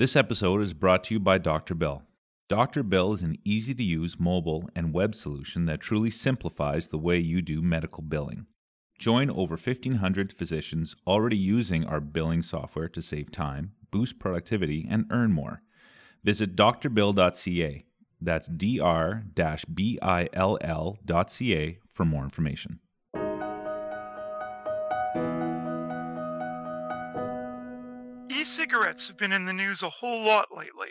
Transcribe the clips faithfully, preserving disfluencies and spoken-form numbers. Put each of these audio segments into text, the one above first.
This episode is brought to you by Doctor Bill. Doctor Bill is an easy-to-use mobile and web solution that truly simplifies the way you do medical billing. Join over fifteen hundred physicians already using our billing software to save time, boost productivity, and earn more. Visit D R bill dot C A. That's D R bill dot C A for more information. E-cigarettes have been in the news a whole lot lately.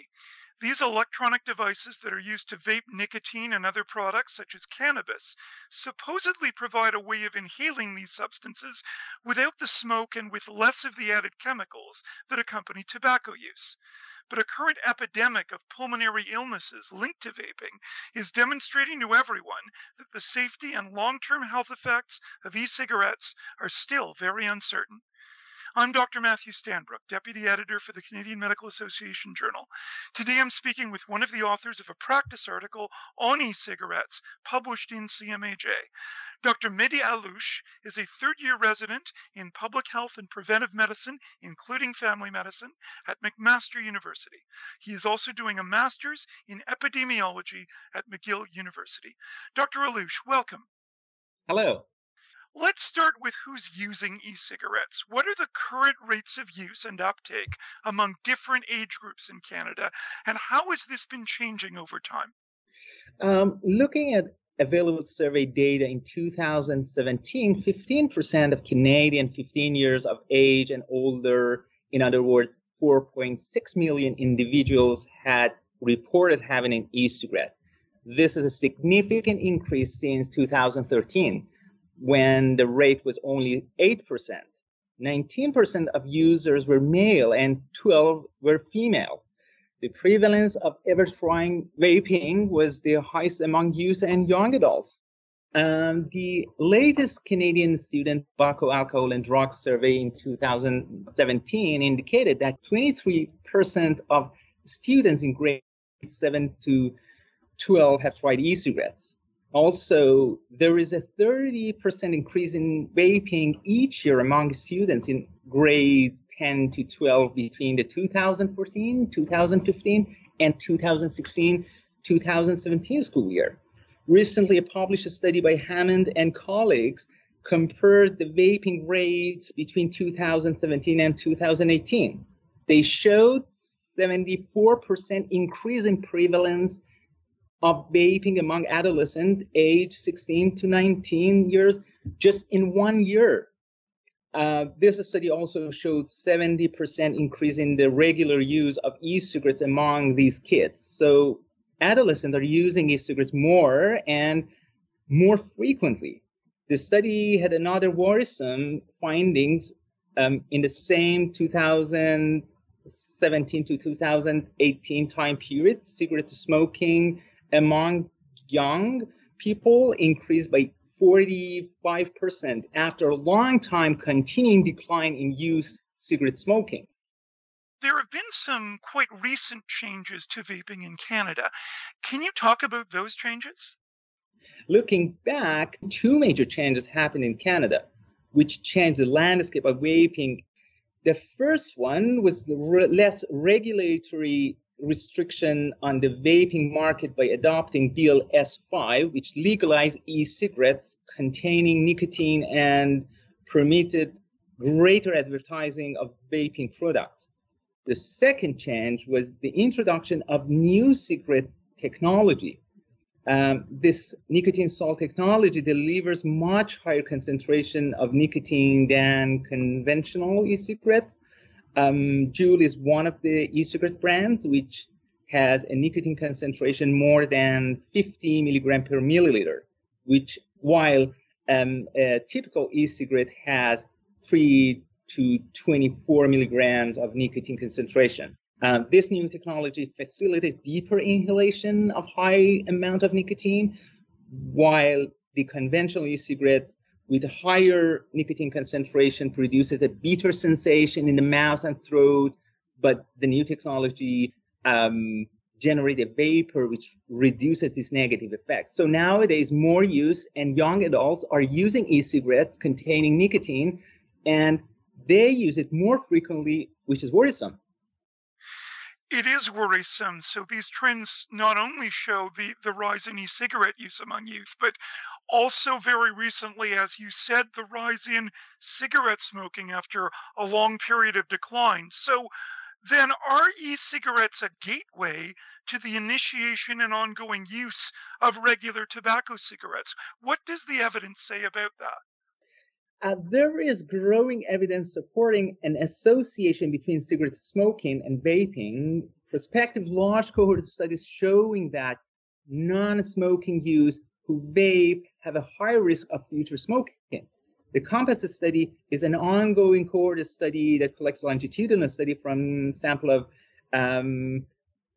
These electronic devices that are used to vape nicotine and other products, such as cannabis, supposedly provide a way of inhaling these substances without the smoke and with less of the added chemicals that accompany tobacco use. But a current epidemic of pulmonary illnesses linked to vaping is demonstrating to everyone that the safety and long-term health effects of e-cigarettes are still very uncertain. I'm Doctor Matthew Stanbrook, Deputy Editor for the Canadian Medical Association Journal. Today I'm speaking with one of the authors of a practice article on e-cigarettes published in C M A J. Doctor Mehdi Alouche is a third-year resident in public health and preventive medicine, including family medicine, at McMaster University. He is also doing a master's in epidemiology at McGill University. Doctor Alouche, welcome. Hello. Let's start with who's using e-cigarettes. What are the current rates of use and uptake among different age groups in Canada, and how has this been changing over time? Um, looking at available survey data in two thousand seventeen, fifteen percent of Canadian fifteen years of age and older, in other words, four point six million individuals, had reported having an e-cigarette. This is a significant increase since two thousand thirteen. When the rate was only eight percent. nineteen percent of users were male and twelve were female. The prevalence of ever trying vaping was the highest among youth and young adults. Um, the latest Canadian Student Tobacco, Alcohol and Drugs survey in two thousand seventeen indicated that twenty-three percent of students in grades seven to twelve have tried e-cigarettes. Also, there is a thirty percent increase in vaping each year among students in grades ten to twelve between the two thousand fourteen, two thousand fifteen, and two thousand sixteen, two thousand seventeen school year. Recently, a published study by Hammond and colleagues compared the vaping rates between two thousand seventeen and two thousand eighteen. They showed seventy-four percent increase in prevalence of vaping among adolescents age sixteen to nineteen years just in one year. Uh, this study also showed seventy percent increase in the regular use of e-cigarettes among these kids. So adolescents are using e-cigarettes more and more frequently. The study had another worrisome findings um, in the same two thousand seventeen to two thousand eighteen time period. Cigarette smoking among young people increased by forty-five percent after a long time continuing decline in youth cigarette smoking. There have been some quite recent changes to vaping in Canada. Can you talk about those changes? Looking back, two major changes happened in Canada, which changed the landscape of vaping. The first one was the re- less regulatory restriction on the vaping market by adopting Bill S five, which legalized e-cigarettes containing nicotine and permitted greater advertising of vaping products. The second change was the introduction of new cigarette technology. Um, this nicotine salt technology delivers much higher concentration of nicotine than conventional e-cigarettes. Um, Juul is one of the e-cigarette brands which has a nicotine concentration more than fifty milligrams per milliliter, which while um, a typical e-cigarette has three to twenty-four milligrams of nicotine concentration. Uh, this new technology facilitates deeper inhalation of high amount of nicotine, while the conventional e-cigarettes with higher nicotine concentration produces a bitter sensation in the mouth and throat, but the new technology um, generates a vapor which reduces this negative effect. So nowadays, more youth and young adults are using e-cigarettes containing nicotine, and they use it more frequently, which is worrisome. it is worrisome. So these trends not only show the, the rise in e-cigarette use among youth, but also very recently, as you said, the rise in cigarette smoking after a long period of decline. So then are e-cigarettes a gateway to the initiation and ongoing use of regular tobacco cigarettes? What does the evidence say about that? Uh, there is growing evidence supporting an association between cigarette smoking and vaping. Prospective large cohort studies showing that non-smoking youths who vape have a higher risk of future smoking. The Compass study is an ongoing cohort study that collects longitudinal study from a sample of um,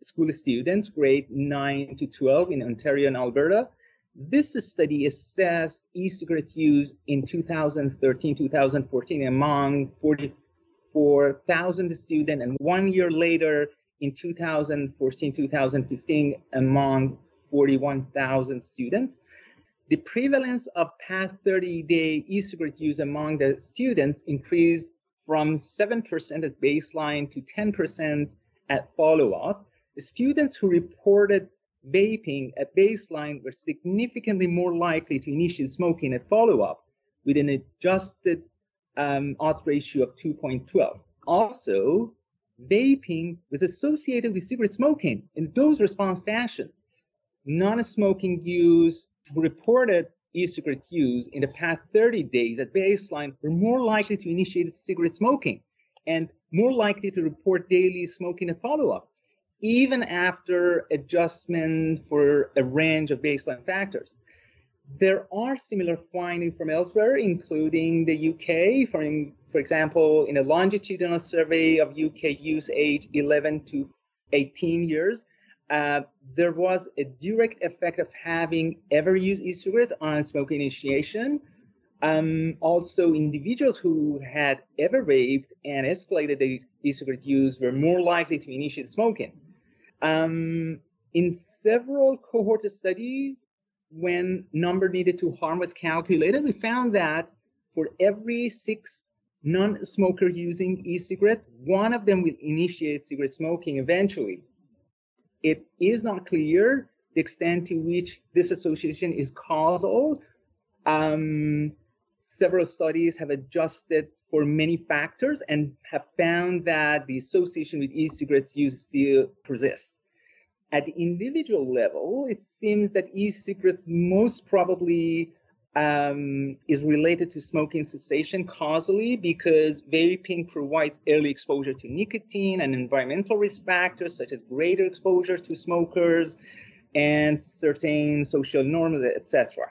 school students, grade nine to twelve in Ontario and Alberta. This study assessed e-cigarette use in two thousand thirteen to two thousand fourteen among forty-four thousand students, and one year later in two thousand fourteen to two thousand fifteen among forty-one thousand students. The prevalence of past thirty-day e-cigarette use among the students increased from seven percent at baseline to ten percent at follow-up. The students who reported vaping at baseline were significantly more likely to initiate smoking at follow-up with an adjusted um, odds ratio of two point one two. Also, vaping was associated with cigarette smoking in dose-response fashion. Non-smoking use who reported e-cigarette use in the past thirty days at baseline were more likely to initiate cigarette smoking and more likely to report daily smoking at follow-up, even after adjustment for a range of baseline factors. There are similar findings from elsewhere, including the U K. For, in, for example, in a longitudinal survey of U K youth age eleven to eighteen years, uh, there was a direct effect of having ever used e-cigarette on smoking initiation. Um, also, individuals who had ever vaped and escalated the e-cigarette use were more likely to initiate smoking. Um, in several cohort studies, when number needed to harm was calculated, we found that for every six non-smoker using e-cigarette, one of them will initiate cigarette smoking eventually. It is not clear the extent to which this association is causal. Um, several studies have adjusted for many factors and have found that the association with e-cigarettes use still persists. At the individual level, it seems that e-cigarettes most probably um, is related to smoking cessation causally because vaping provides early exposure to nicotine and environmental risk factors such as greater exposure to smokers and certain social norms, et cetera.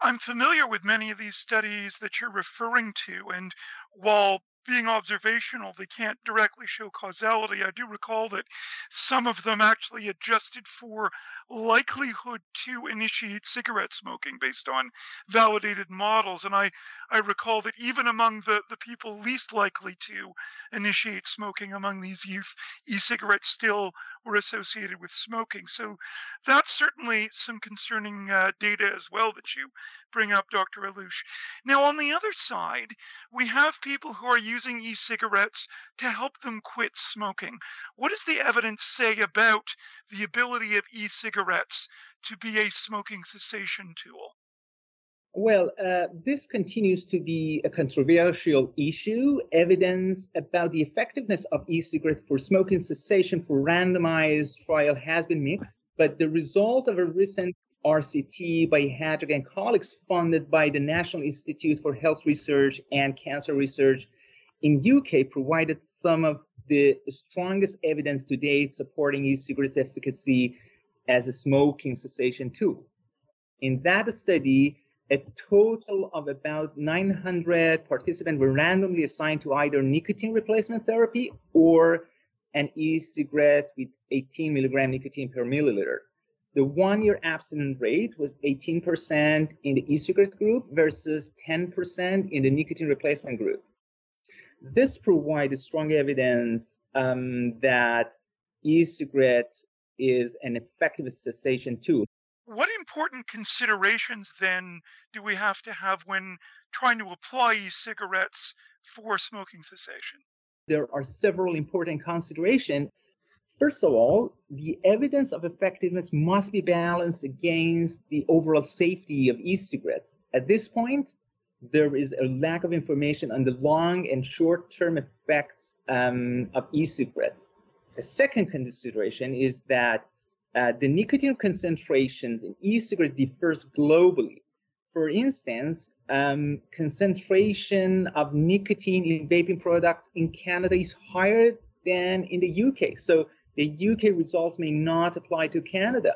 I'm familiar with many of these studies that you're referring to, and while being observational, they can't directly show causality. I do recall that some of them actually adjusted for likelihood to initiate cigarette smoking based on validated models. And I, I recall that even among the, the people least likely to initiate smoking among these youth, e-cigarettes still were associated with smoking. So that's certainly some concerning uh, data as well that you bring up, Doctor Alouche. Now, on the other side, we have people who are using e-cigarettes to help them quit smoking. What does the evidence say about the ability of e-cigarettes to be a smoking cessation tool? Well, uh, this continues to be a controversial issue. Evidence about the effectiveness of e-cigarettes for smoking cessation for randomized trial has been mixed, but the result of a recent R C T by Haddock and colleagues funded by the National Institute for Health Research and Cancer Research in U K provided some of the strongest evidence to date supporting e-cigarettes efficacy as a smoking cessation tool. In that study, a total of about nine hundred participants were randomly assigned to either nicotine replacement therapy or an e-cigarette with eighteen milligram nicotine per milliliter. The one-year abstinence rate was eighteen percent in the e-cigarette group versus ten percent in the nicotine replacement group. This provided strong evidence um, that e-cigarette is an effective cessation tool. What important considerations, then, do we have to have when trying to apply e-cigarettes for smoking cessation? there are several important considerations. First of all, the evidence of effectiveness must be balanced against the overall safety of e-cigarettes. At this point, there is a lack of information on the long and short-term effects um, of e-cigarettes. The second consideration is that uh, the nicotine concentrations in e-cigarettes differs globally. For instance, um, concentration of nicotine in vaping products in Canada is higher than in the U K. So the U K results may not apply to Canada.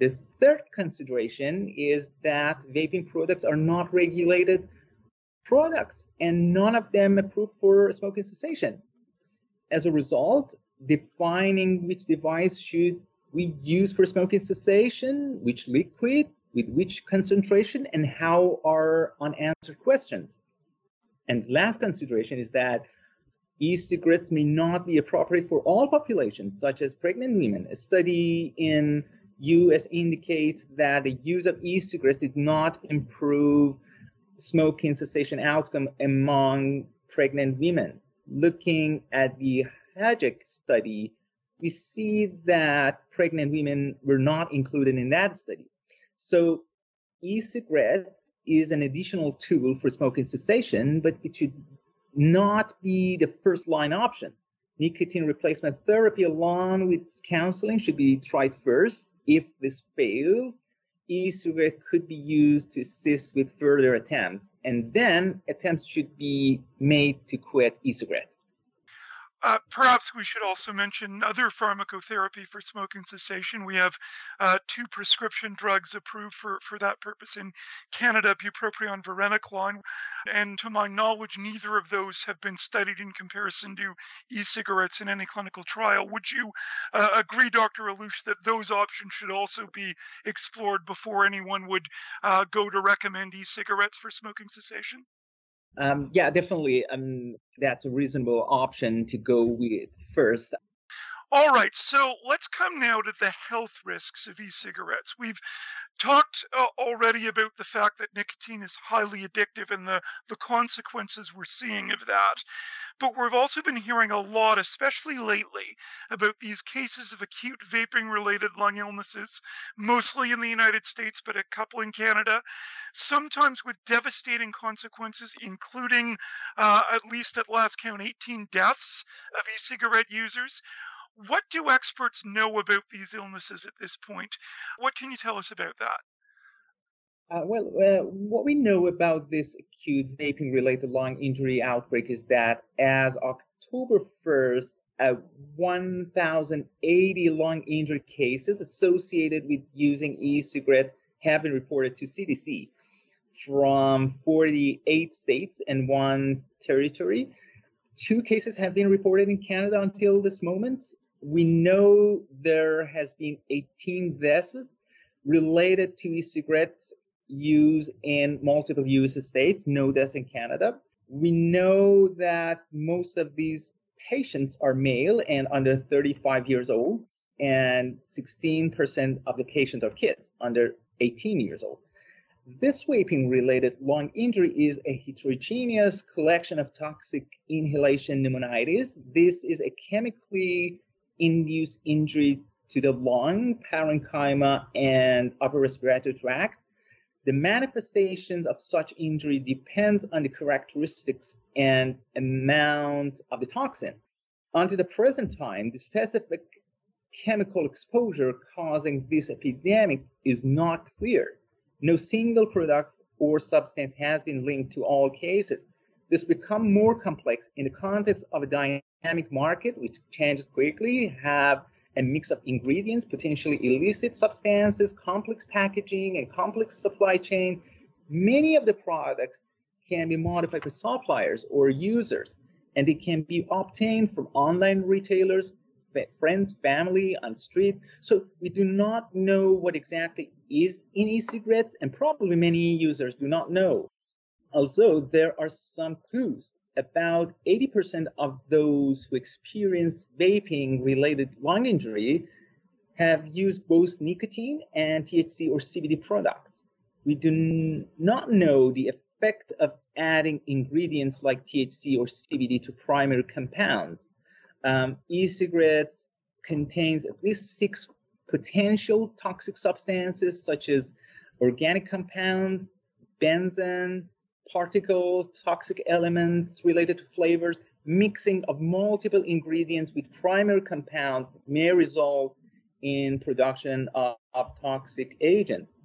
The third consideration is that vaping products are not regulated products and none of them approved for smoking cessation. As a result, defining which device should we use for smoking cessation, which liquid, with which concentration, and how are unanswered questions. And last consideration is that e-cigarettes may not be appropriate for all populations, such as pregnant women. A study in U S indicates that the use of e-cigarettes did not improve smoking cessation outcome among pregnant women. Looking at the H A J I C study, we see that pregnant women were not included in that study. So e-cigarettes is an additional tool for smoking cessation, but it should not be the first line option. Nicotine replacement therapy along with counseling should be tried first. If this fails, e-cigarette could be used to assist with further attempts, and then attempts should be made to quit e-cigarette. Uh, perhaps we should also mention other pharmacotherapy for smoking cessation. We have uh, two prescription drugs approved for, for that purpose in Canada, bupropion, varenicline, and to my knowledge, neither of those have been studied in comparison to e-cigarettes in any clinical trial. Would you uh, agree, Doctor Alouche, that those options should also be explored before anyone would uh, go to recommend e-cigarettes for smoking cessation? Um, yeah, definitely. Um, that's a reasonable option to go with first. All right, so let's come now to the health risks of e-cigarettes. We've talked uh, already about the fact that nicotine is highly addictive and the, the consequences we're seeing of that. But we've also been hearing a lot, especially lately, about these cases of acute vaping-related lung illnesses, mostly in the United States, but a couple in Canada, sometimes with devastating consequences, including, uh, at least at last count, eighteen deaths of e-cigarette users. What do experts know about these illnesses at this point? What can you tell us about that? Uh, well, uh, what we know about this acute vaping-related lung injury outbreak is that as October first, uh, one thousand eighty lung injury cases associated with using e-cigarette have been reported to C D C from forty-eight states and one territory. Two cases have been reported in Canada until this moment. We know there has been eighteen deaths related to e-cigarette use in multiple U S states, no deaths in Canada. We know that most of these patients are male and under thirty-five years old, and sixteen percent of the patients are kids under eighteen years old. This vaping-related lung injury is a heterogeneous collection of toxic inhalation pneumonitis. This is a chemically induced injury to the lung, parenchyma, and upper respiratory tract. The manifestations of such injury depends on the characteristics and amount of the toxin. Until the present time, the specific chemical exposure causing this epidemic is not clear. No single product or substance has been linked to all cases. This becomes more complex in the context of a dynamic market, which changes quickly, have a mix of ingredients, potentially illicit substances, complex packaging, and complex supply chain. Many of the products can be modified by suppliers or users, and they can be obtained from online retailers, friends, family, on street. So we do not know what exactly is in e-cigarettes, and probably many users do not know. Although there are some clues, about eighty percent of those who experience vaping-related lung injury have used both nicotine and T H C or C B D products. We do not know the effect of adding ingredients like T H C or C B D to primary compounds. Um, e-cigarettes contains at least six potential toxic substances such as organic compounds, benzene, particles, toxic elements related to flavors. Mixing of multiple ingredients with primary compounds may result in production of, of toxic agents.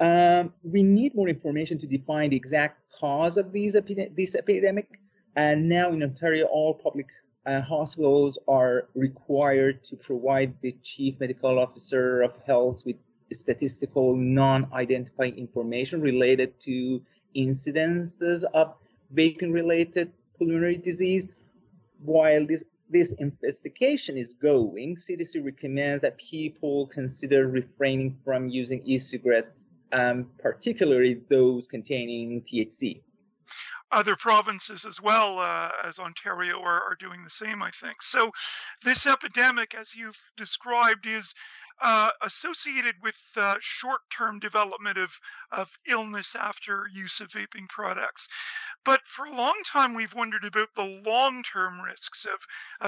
Um, we need more information to define the exact cause of these epi this epidemic. And now in Ontario, all public uh, hospitals are required to provide the Chief Medical Officer of Health with statistical non-identifying information related to incidences of vaping-related pulmonary disease. While this, this investigation is going, C D C recommends that people consider refraining from using e-cigarettes, um, particularly those containing T H C. Other provinces as well uh, as Ontario are, are doing the same, I think. So this epidemic, as you've described, is uh, associated with uh, short-term development of, of illness after use of vaping products. But for a long time, we've wondered about the long-term risks of,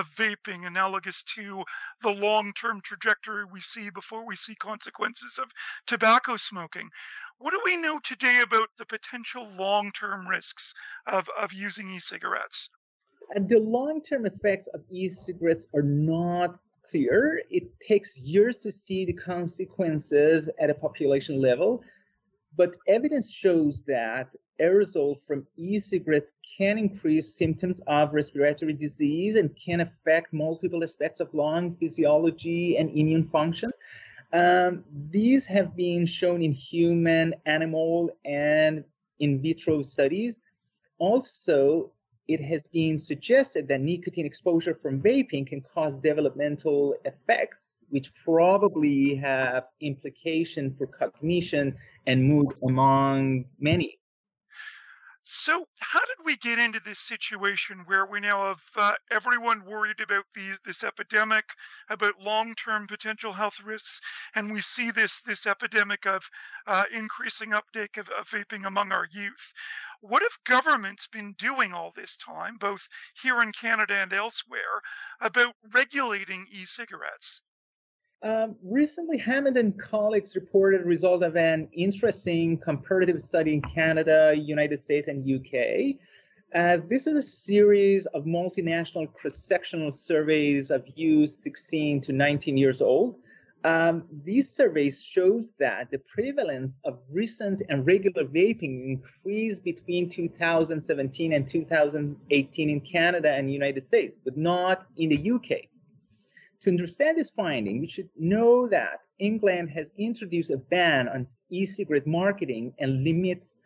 of vaping, analogous to the long-term trajectory we see before we see consequences of tobacco smoking. What do we know today about the potential long-term risks of, of using e-cigarettes? And the long-term effects of e-cigarettes are not clear. It takes years to see the consequences at a population level, but evidence shows that aerosols from e-cigarettes can increase symptoms of respiratory disease and can affect multiple aspects of lung physiology and immune function. Um, these have been shown in human, animal, and in vitro studies. Also, it has been suggested that nicotine exposure from vaping can cause developmental effects, which probably have implication for cognition and mood among many. So how did we get into this situation where we now have uh, everyone worried about these, this epidemic, about long-term potential health risks, and we see this, this epidemic of uh, increasing uptake of, of vaping among our youth? What have governments been doing all this time, both here in Canada and elsewhere, about regulating e-cigarettes? Um, recently, Hammond and colleagues reported the result of an interesting comparative study in Canada, United States, and U K. Uh, this is a series of multinational cross-sectional surveys of youth sixteen to nineteen years old. Um, these surveys shows that the prevalence of recent and regular vaping increased between two thousand seventeen and two thousand eighteen in Canada and United States, but not in the U K. To understand this finding, we should know that England has introduced a ban on e-cigarette marketing and limits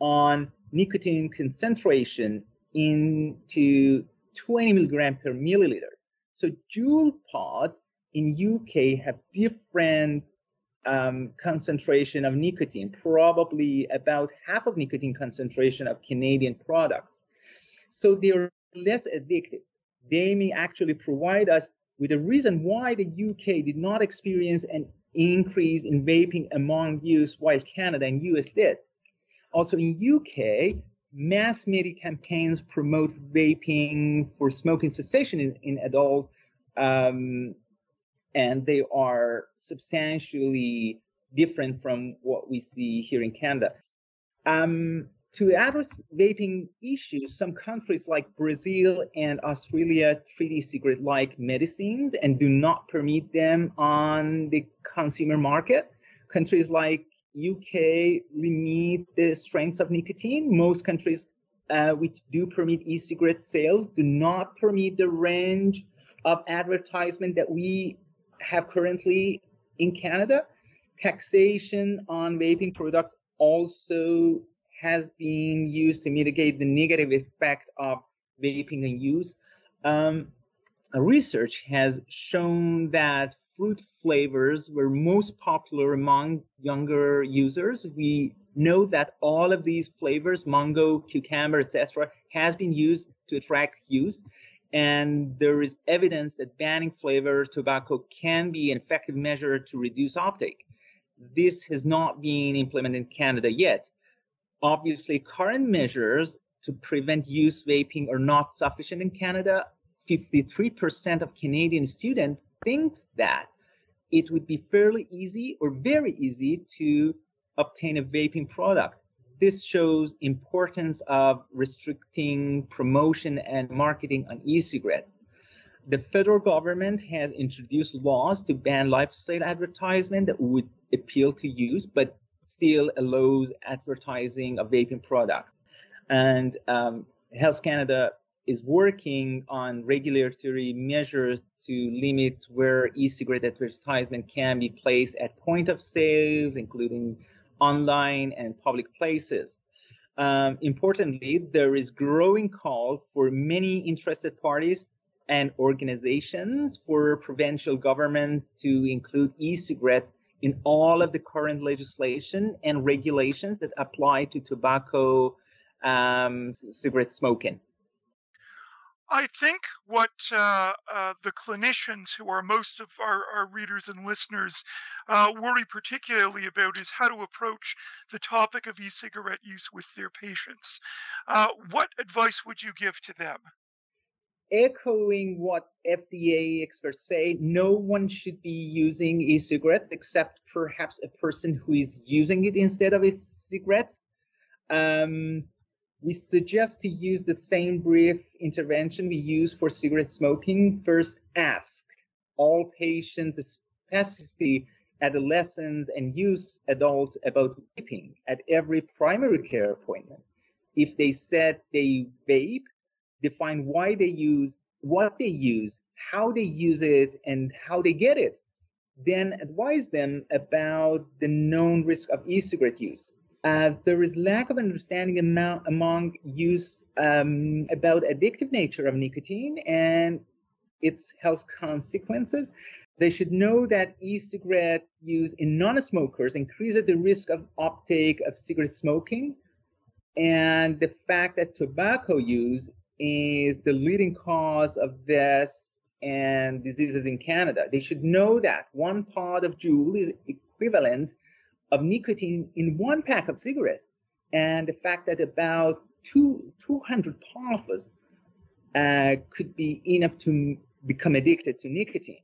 on nicotine concentration into twenty milligrams per milliliter. So Juul pods in U K have different um, concentration of nicotine, probably about half of nicotine concentration of Canadian products. So they are less addictive. They may actually provide us with the reason why the U K did not experience an increase in vaping among youth, while Canada and U S did. Also in U K, mass media campaigns promote vaping for smoking cessation in, in adults, um, and they are substantially different from what we see here in Canada. Um, To address vaping issues, some countries like Brazil and Australia treat e-cigarette-like medicines and do not permit them on the consumer market. Countries like U K limit the strengths of nicotine. Most countries uh, which do permit e-cigarette sales do not permit the range of advertisement that we have currently in Canada. Taxation on vaping products also has been used to mitigate the negative effect of vaping and use. Um, research has shown that fruit flavors were most popular among younger users. We know that all of these flavors, mango, cucumber, et cetera, has been used to attract youth. And there is evidence that banning flavored tobacco can be an effective measure to reduce uptake. This has not been implemented in Canada yet. obviously current measures to prevent youth vaping are not sufficient in Canada. fifty-three percent of Canadian students think that it would be fairly easy or very easy to obtain a vaping product. This shows importance of restricting promotion and marketing on e-cigarettes. The federal government has introduced laws to ban lifestyle advertisement that would appeal to youth, but still allows advertising of vaping products. And um, Health Canada is working on regulatory measures to limit where e-cigarette advertisement can be placed at point of sales, including online and public places. Um, importantly, there is growing call for many interested parties and organizations for provincial governments to include e-cigarettes in all of the current legislation and regulations that apply to tobacco, um, cigarette smoking. I think what uh, uh, the clinicians who are most of our, our readers and listeners uh, worry particularly about is how to approach the topic of e-cigarette use with their patients. Uh, what advice would you give to them? Echoing what F D A experts say, no one should be using e-cigarettes except perhaps a person who is using it instead of a cigarette. Um, We suggest to use the same brief intervention we use for cigarette smoking. First, ask all patients, especially adolescents and youth adults, about vaping at every primary care appointment. If they said they vape, define why they use, what they use, how they use it, and how they get it. Then advise them about the known risk of e-cigarette use. Uh, there is lack of understanding amount, among youth um, about addictive nature of nicotine and its health consequences. They should know that e-cigarette use in non-smokers increases the risk of uptake of cigarette smoking, and the fact that tobacco use is the leading cause of deaths and diseases in Canada. They should know that one pod of Juul is equivalent of nicotine in one pack of cigarettes, and the fact that about two, 200 puffs uh, could be enough to become addicted to nicotine.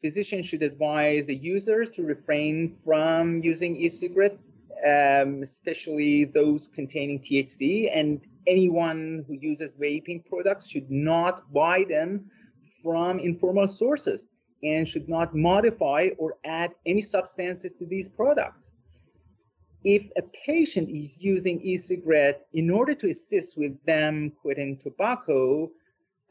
Physicians should advise the users to refrain from using e-cigarettes, um, especially those containing T H C, and anyone who uses vaping products should not buy them from informal sources and should not modify or add any substances to these products. If a patient is using e-cigarette in order to assist with them quitting tobacco,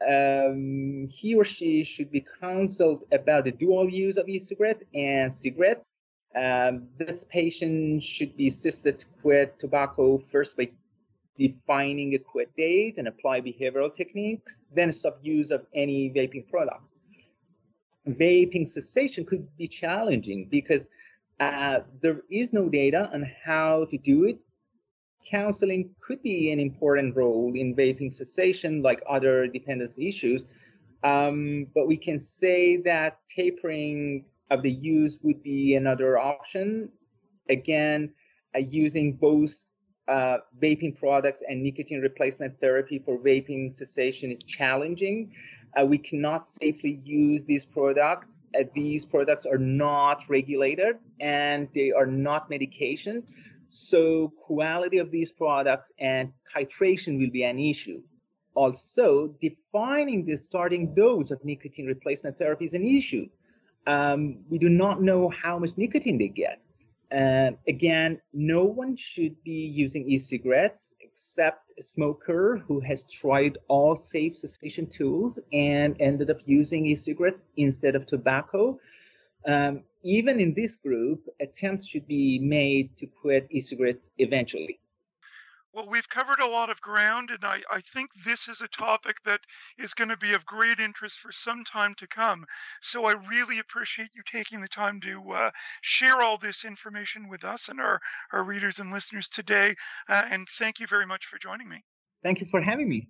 um, he or she should be counseled about the dual use of e-cigarette and cigarettes. Um, this patient should be assisted to quit tobacco first by defining a quit date and apply behavioral techniques, then stop use of any vaping products. Vaping cessation could be challenging because uh, there is no data on how to do it. Counseling could be an important role in vaping cessation, like other dependency issues, um, but we can say that tapering of the use would be another option. Again, uh, using both uh, vaping products and nicotine replacement therapy for vaping cessation is challenging. Uh, we cannot safely use these products. Uh, these products are not regulated and they are not medication. So quality of these products and titration will be an issue. Also, defining the starting dose of nicotine replacement therapy is an issue. Um, we do not know how much nicotine they get. Uh, again, no one should be using e-cigarettes except a smoker who has tried all safe cessation tools and ended up using e-cigarettes instead of tobacco. Um, even in this group, attempts should be made to quit e-cigarettes eventually. Well, we've covered a lot of ground, and I, I think this is a topic that is going to be of great interest for some time to come. So I really appreciate you taking the time to uh, share all this information with us and our, our readers and listeners today. Uh, and thank you very much for joining me. Thank you for having me.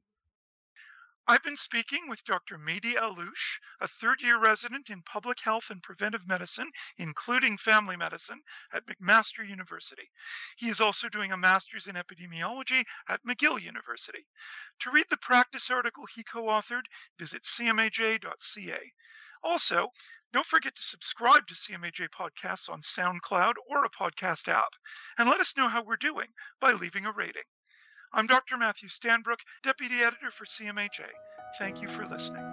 I've been speaking with Doctor Mehdi Alouche, a third-year resident in public health and preventive medicine, including family medicine, at McMaster University. He is also doing a master's in epidemiology at McGill University. To read the practice article he co-authored, visit C M A J dot C A. Also, don't forget to subscribe to C M A J Podcasts on SoundCloud or a podcast app, and let us know how we're doing by leaving a rating. I'm Doctor Matthew Stanbrook, Deputy Editor for C M A J. Thank you for listening.